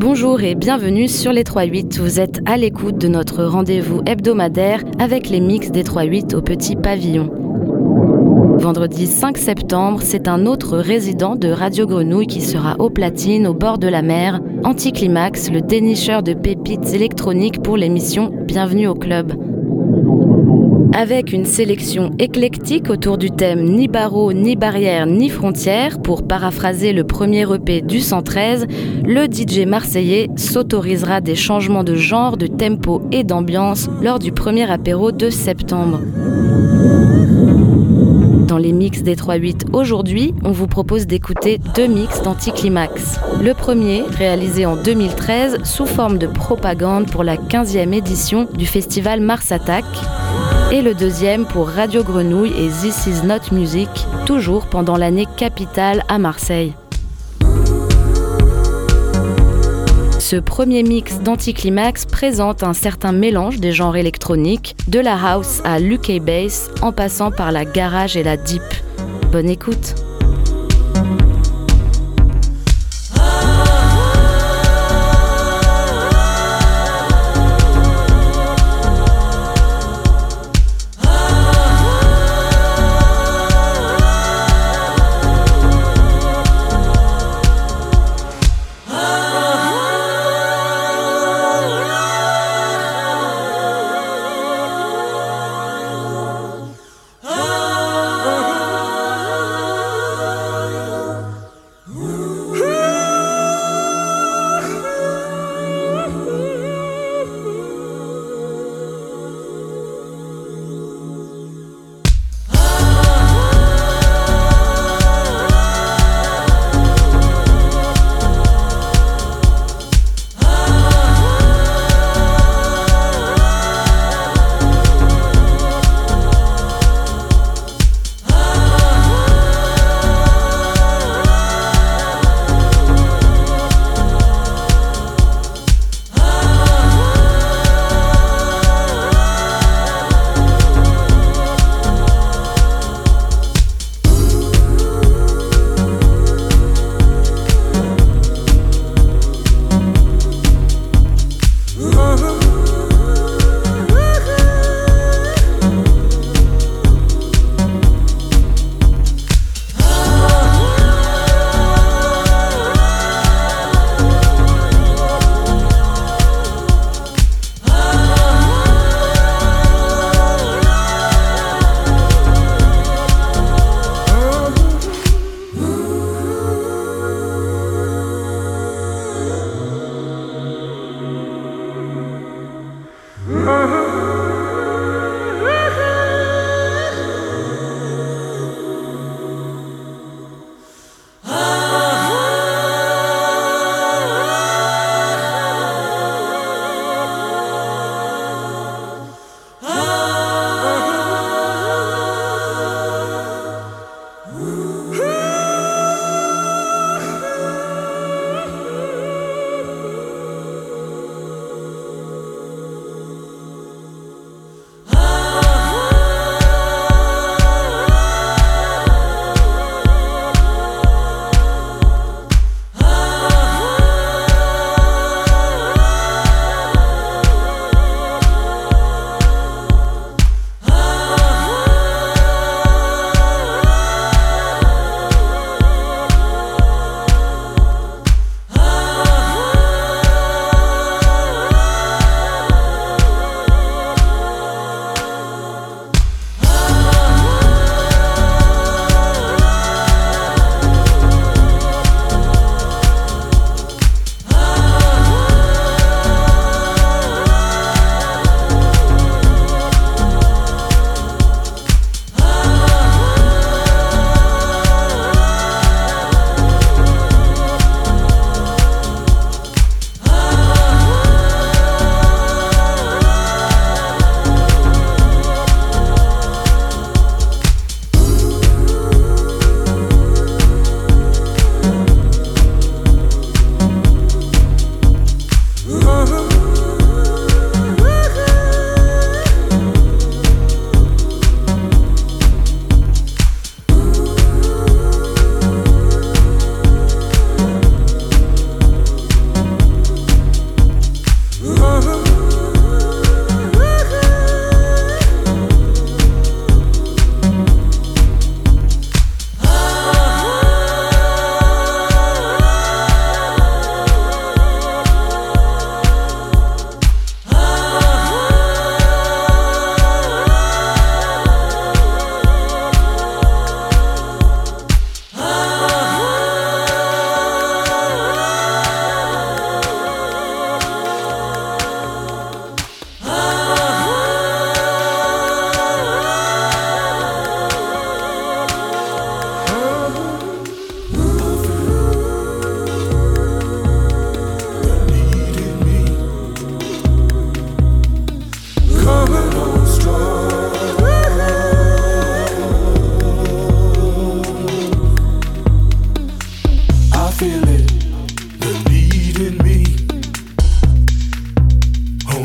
Bonjour et bienvenue sur les 3-8, vous êtes à l'écoute de notre rendez-vous hebdomadaire avec les mix des 3-8 au Petit Pavillon. Vendredi 5 septembre, c'est un autre résident de Radio Grenouille qui sera aux platines au bord de la mer, Anticlimax, le dénicheur de pépites électroniques pour l'émission Bienvenue au Club. Avec une sélection éclectique autour du thème « Ni barreaux, ni barrières, ni frontières », pour paraphraser le premier EP du 113, le DJ marseillais s'autorisera des changements de genre, de tempo et d'ambiance lors du premier apéro de septembre. Dans les mix des 3-8 aujourd'hui, on vous propose d'écouter deux mix d'Anticlimax. Le premier, réalisé en 2013 sous forme de propagande pour la 15e édition du festival Mars Attaque, et le deuxième pour Radio Grenouille et This Is Not Music, toujours pendant l'année capitale à Marseille. Ce premier mix d'Anticlimax présente un certain mélange des genres électroniques, de la house à l'UK bass, en passant par la garage et la deep. Bonne écoute!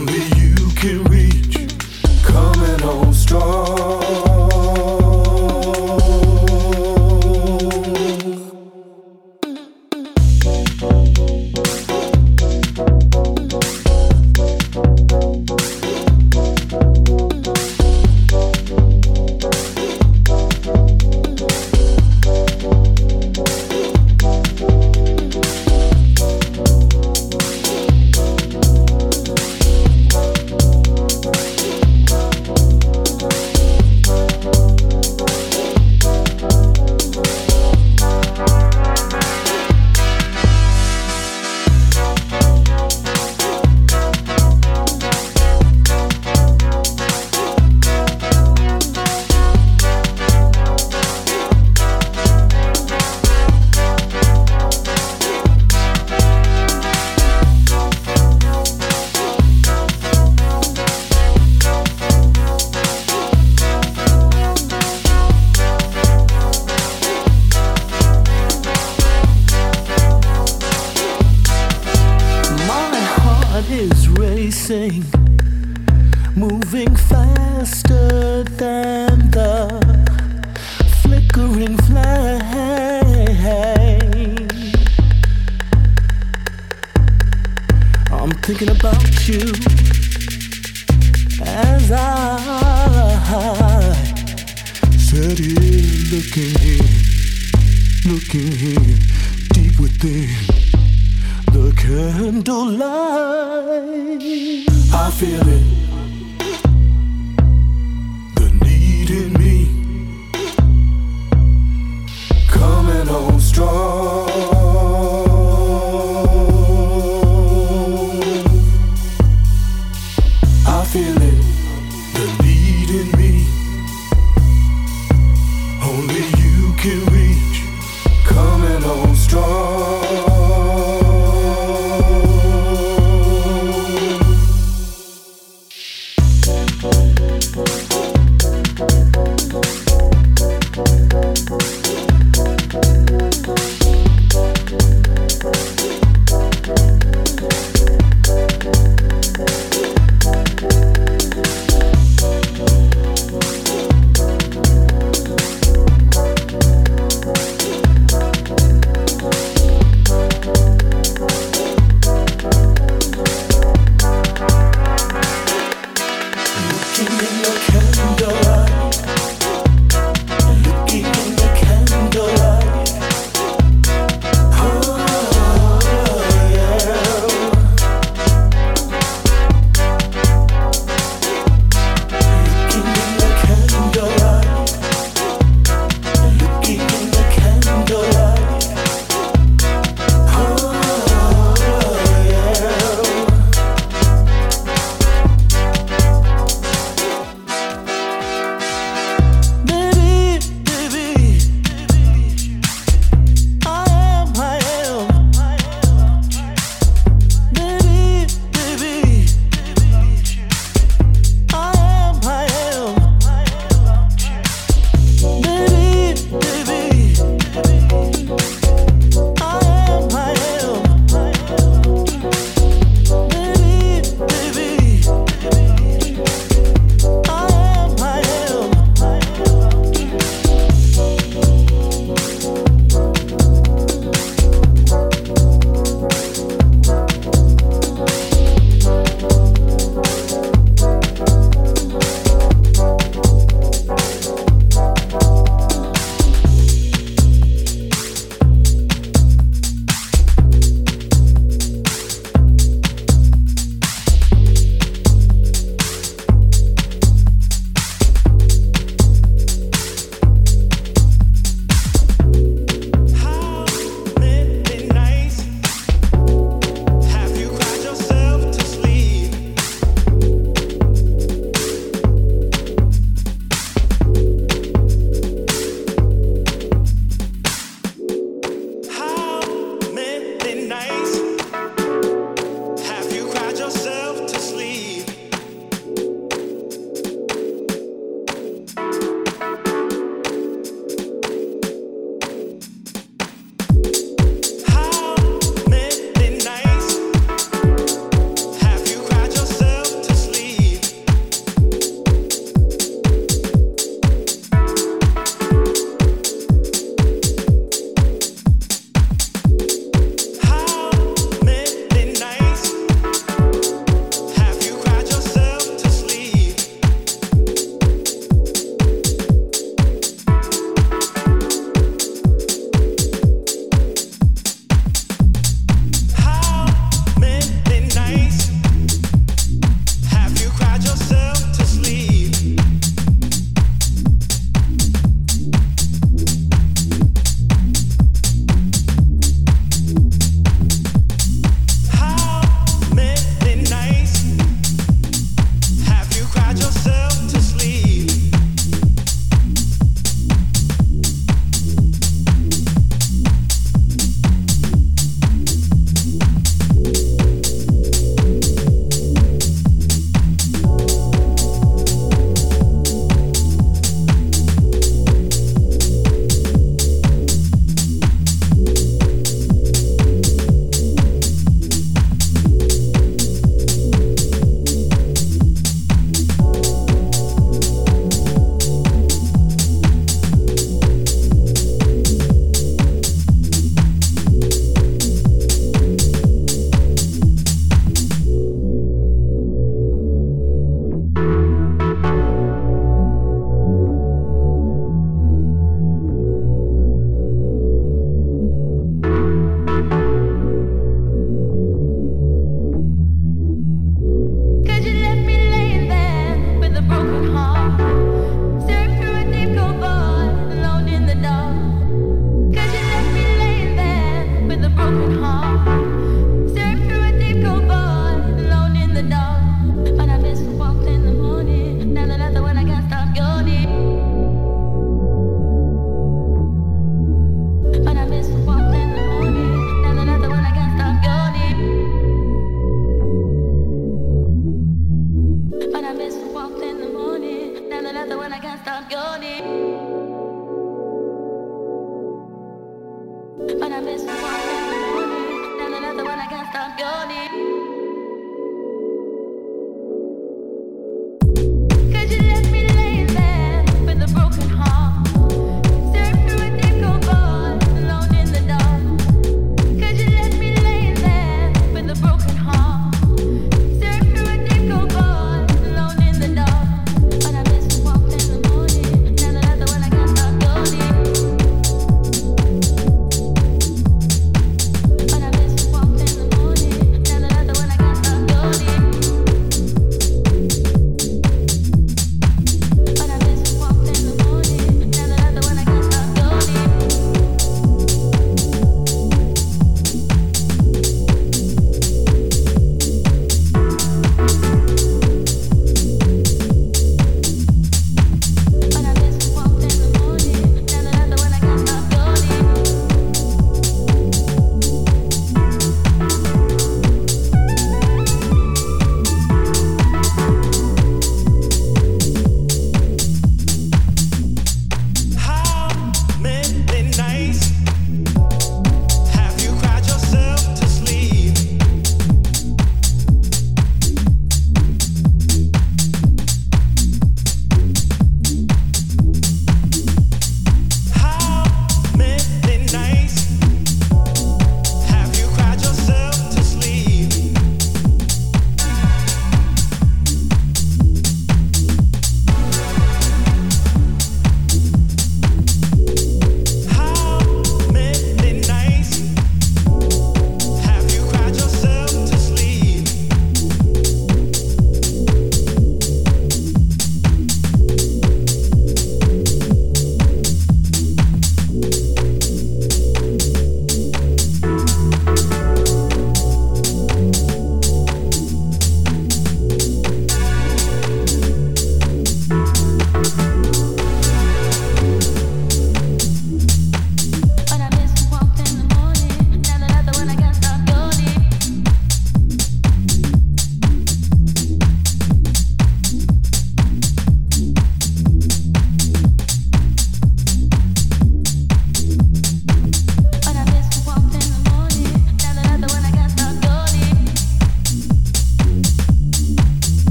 only you can reach. Coming home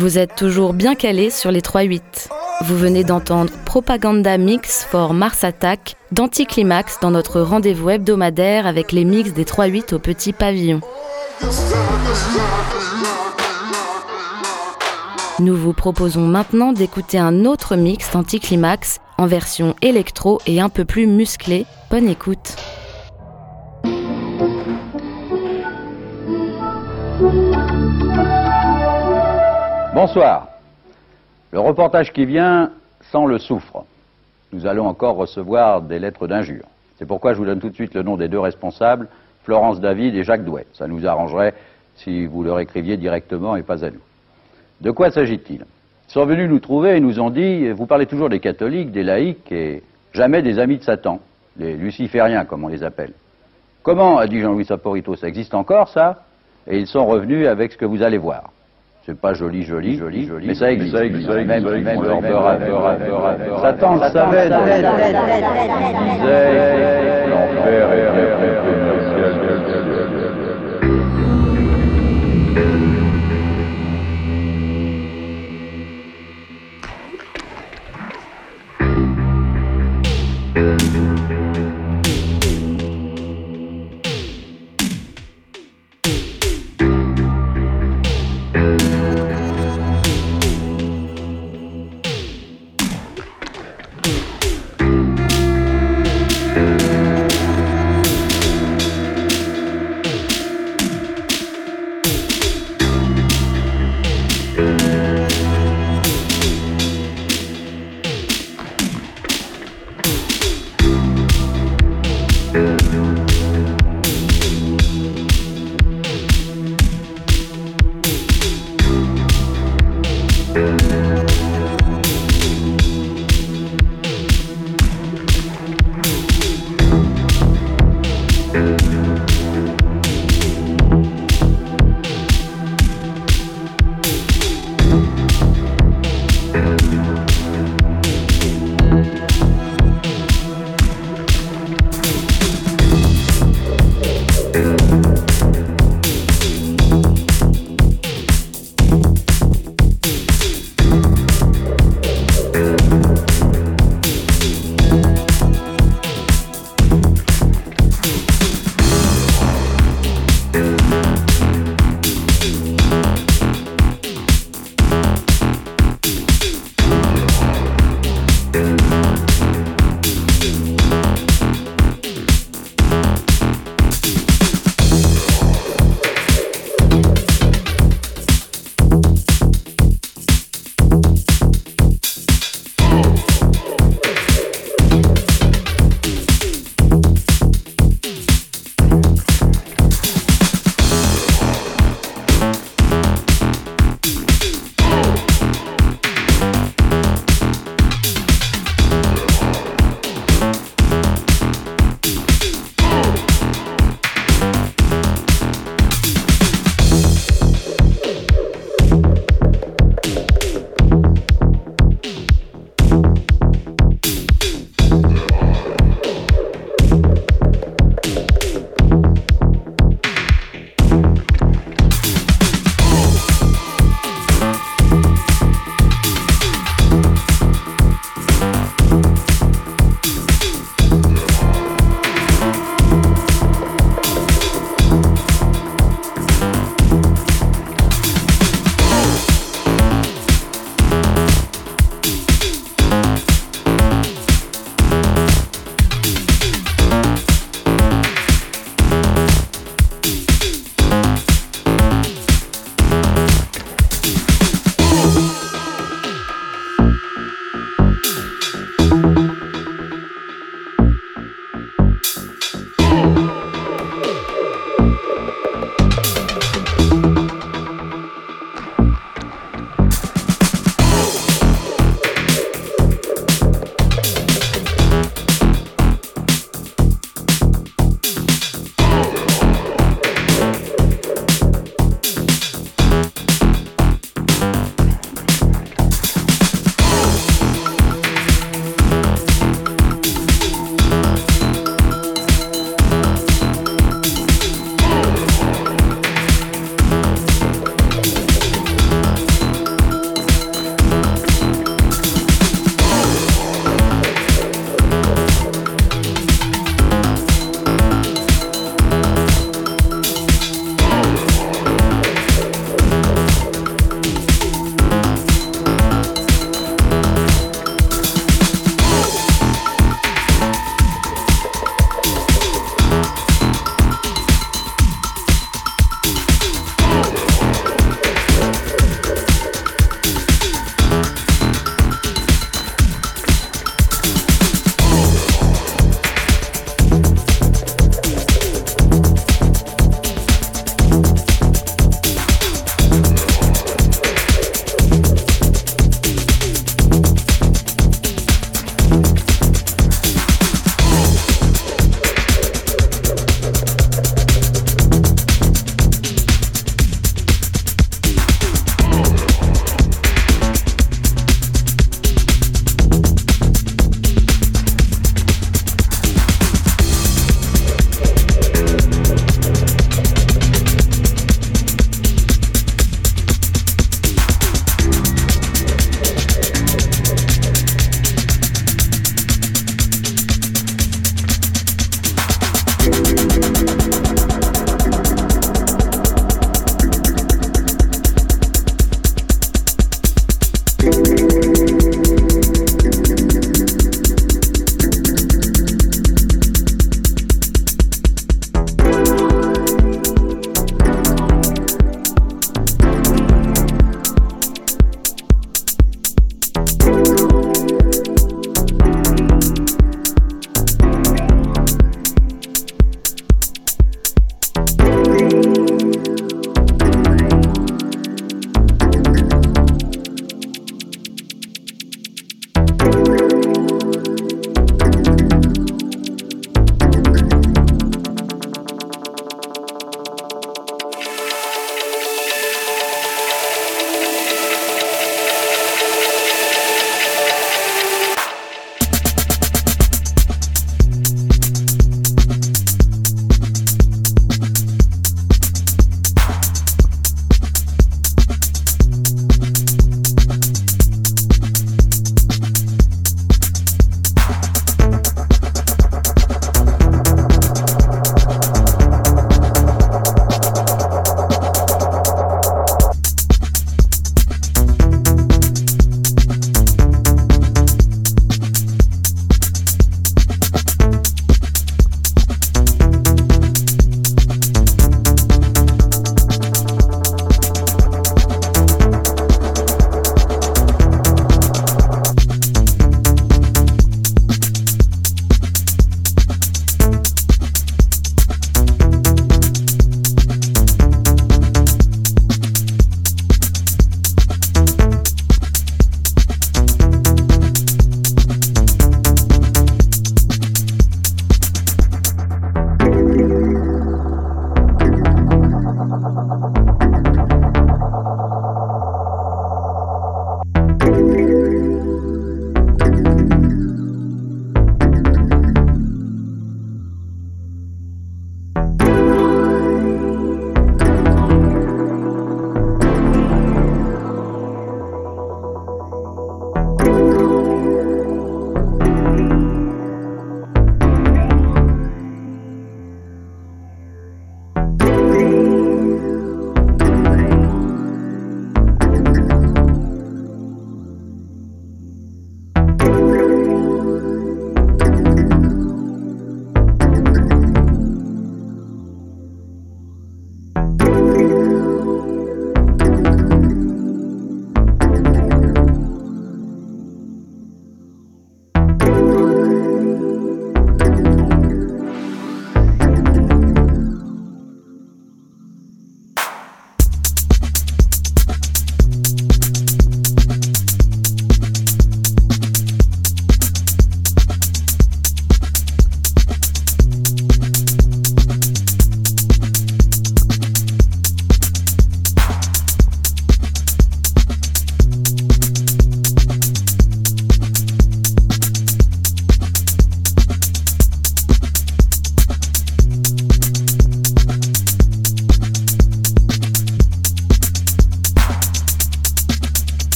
Vous êtes toujours bien calés sur les 3-8. Vous venez d'entendre Propaganda Mix for Mars Attaque d'Anticlimax dans notre rendez-vous hebdomadaire avec les mix des 3-8 au Petit Pavillon. Nous vous proposons maintenant d'écouter un autre mix d'Anticlimax en version électro et un peu plus musclé. Bonne écoute. Bonsoir. Le reportage qui vient sent le soufre. Nous allons encore recevoir des lettres d'injures. C'est pourquoi je vous donne tout de suite le nom des deux responsables, Florence David et Jacques Douai. Ça nous arrangerait si vous leur écriviez directement et pas à nous. De quoi s'agit-il ? Ils sont venus nous trouver et nous ont dit « Vous parlez toujours des catholiques, des laïcs et jamais des amis de Satan, les lucifériens comme on les appelle. » « Comment ?» a dit Jean-Louis Saporito. « Ça existe encore, ça ?» Et ils sont revenus avec ce que vous allez voir. C'est pas joli, mais ça existe. Même Satan le savait. L'enfer est...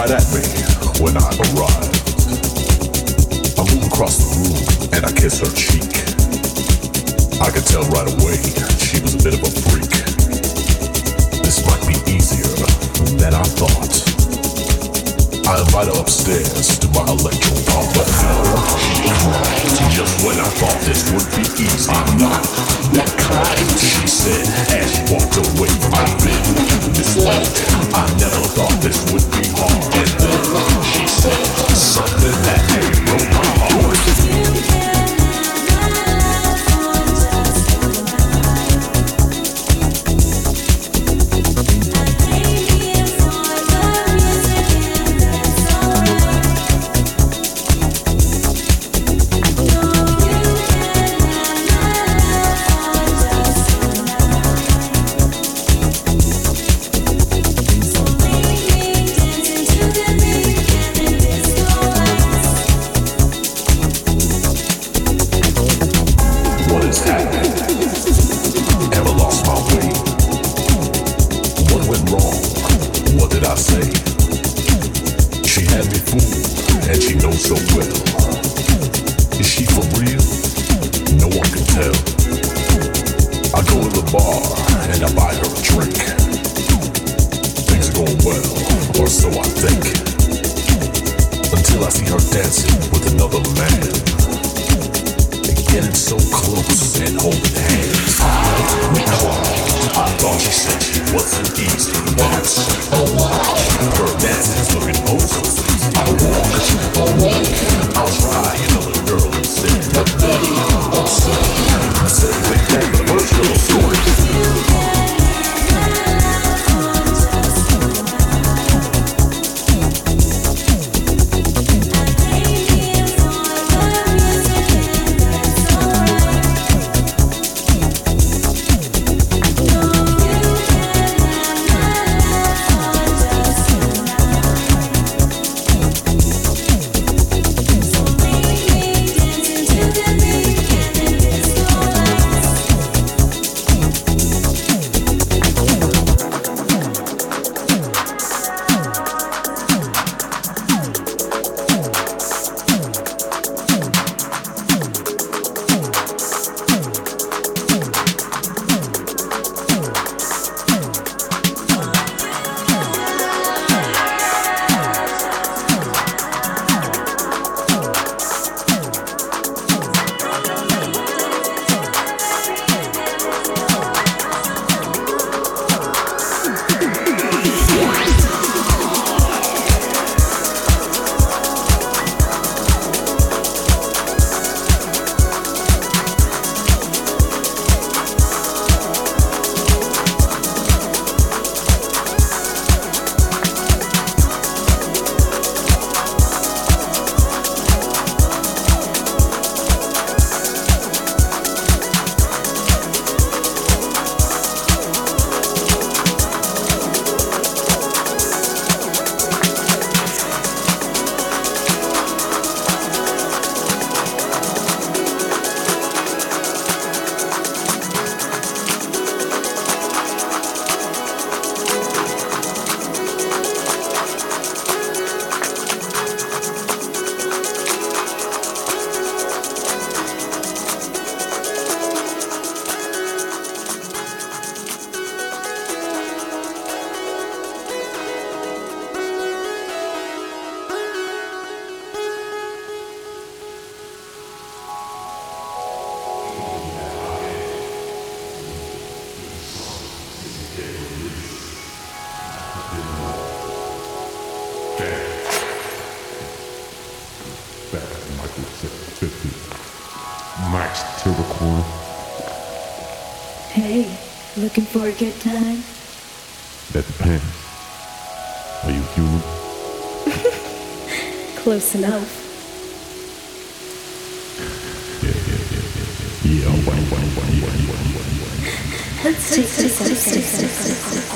right at me when I arrive. I move across the room and I kiss her cheek. I could tell right away she was a bit of a freak. This might be easier than I thought. I invite her upstairs to my electro pop, but she is right. Just when I thought this would be easy, I'm not that kind, she said as she walked away. I've been misled. I never thought this would be hard. And then she said something that came from my heart. Looking for a good time? That depends. Are you human? Close enough. Yeah. Let's take this upstairs.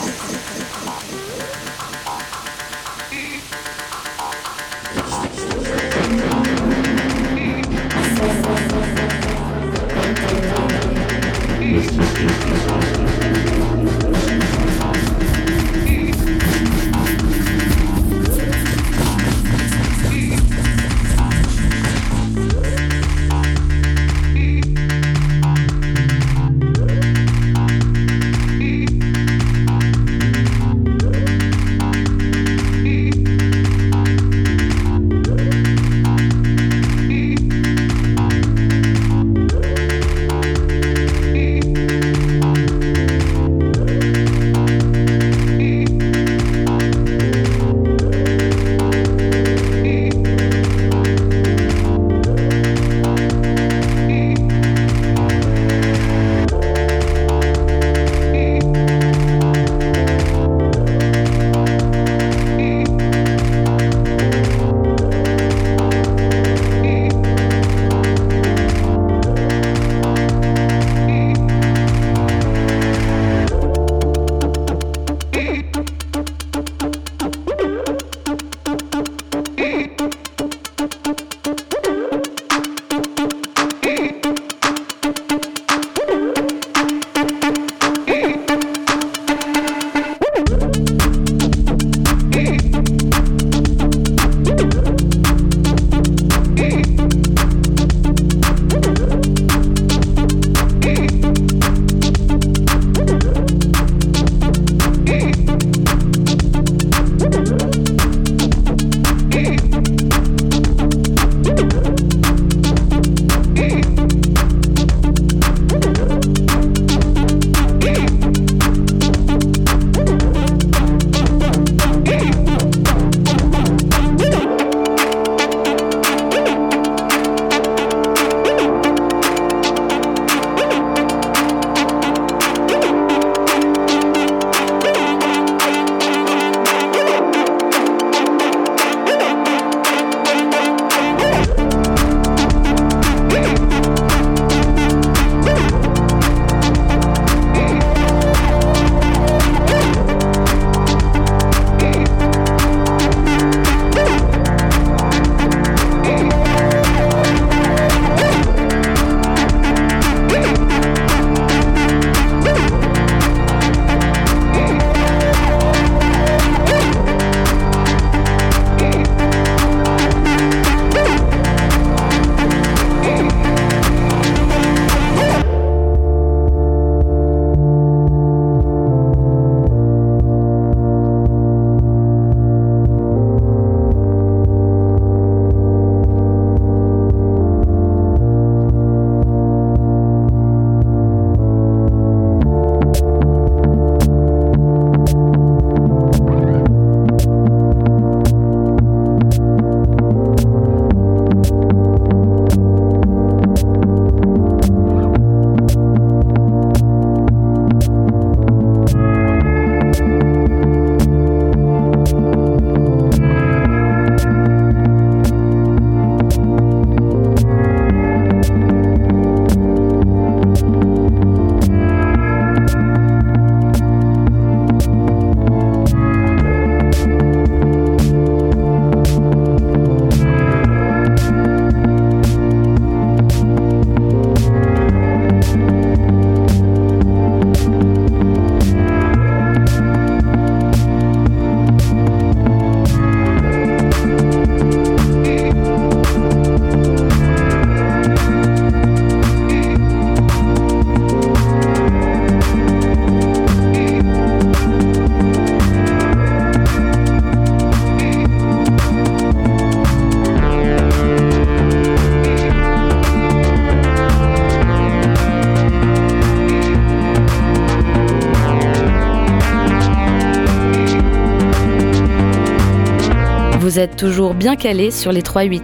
Vous êtes toujours bien calés sur les 3-8.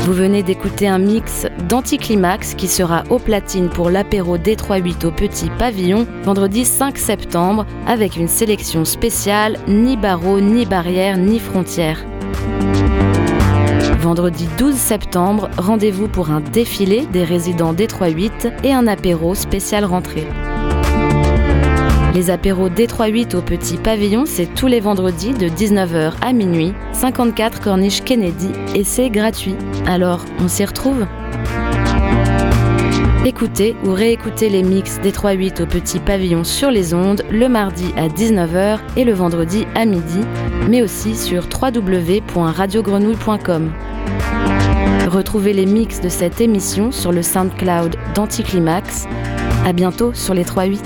Vous venez d'écouter un mix d'Anticlimax qui sera au platine pour l'apéro des 3-8 au Petit Pavillon vendredi 5 septembre avec une sélection spéciale ni barreaux, ni barrières, ni frontières. Vendredi 12 septembre, rendez-vous pour un défilé des résidents des 3-8 et un apéro spécial rentrée. Les apéros des 3-8 au Petit Pavillon, c'est tous les vendredis de 19h à minuit, 54 Corniche Kennedy, et c'est gratuit. Alors, on s'y retrouve ? Écoutez ou réécoutez les mix des 3-8 au Petit Pavillon sur les ondes le mardi à 19h et le vendredi à midi, mais aussi sur www.radiogrenouille.com. Retrouvez les mix de cette émission sur le SoundCloud d'Anticlimax. À bientôt sur les 3-8.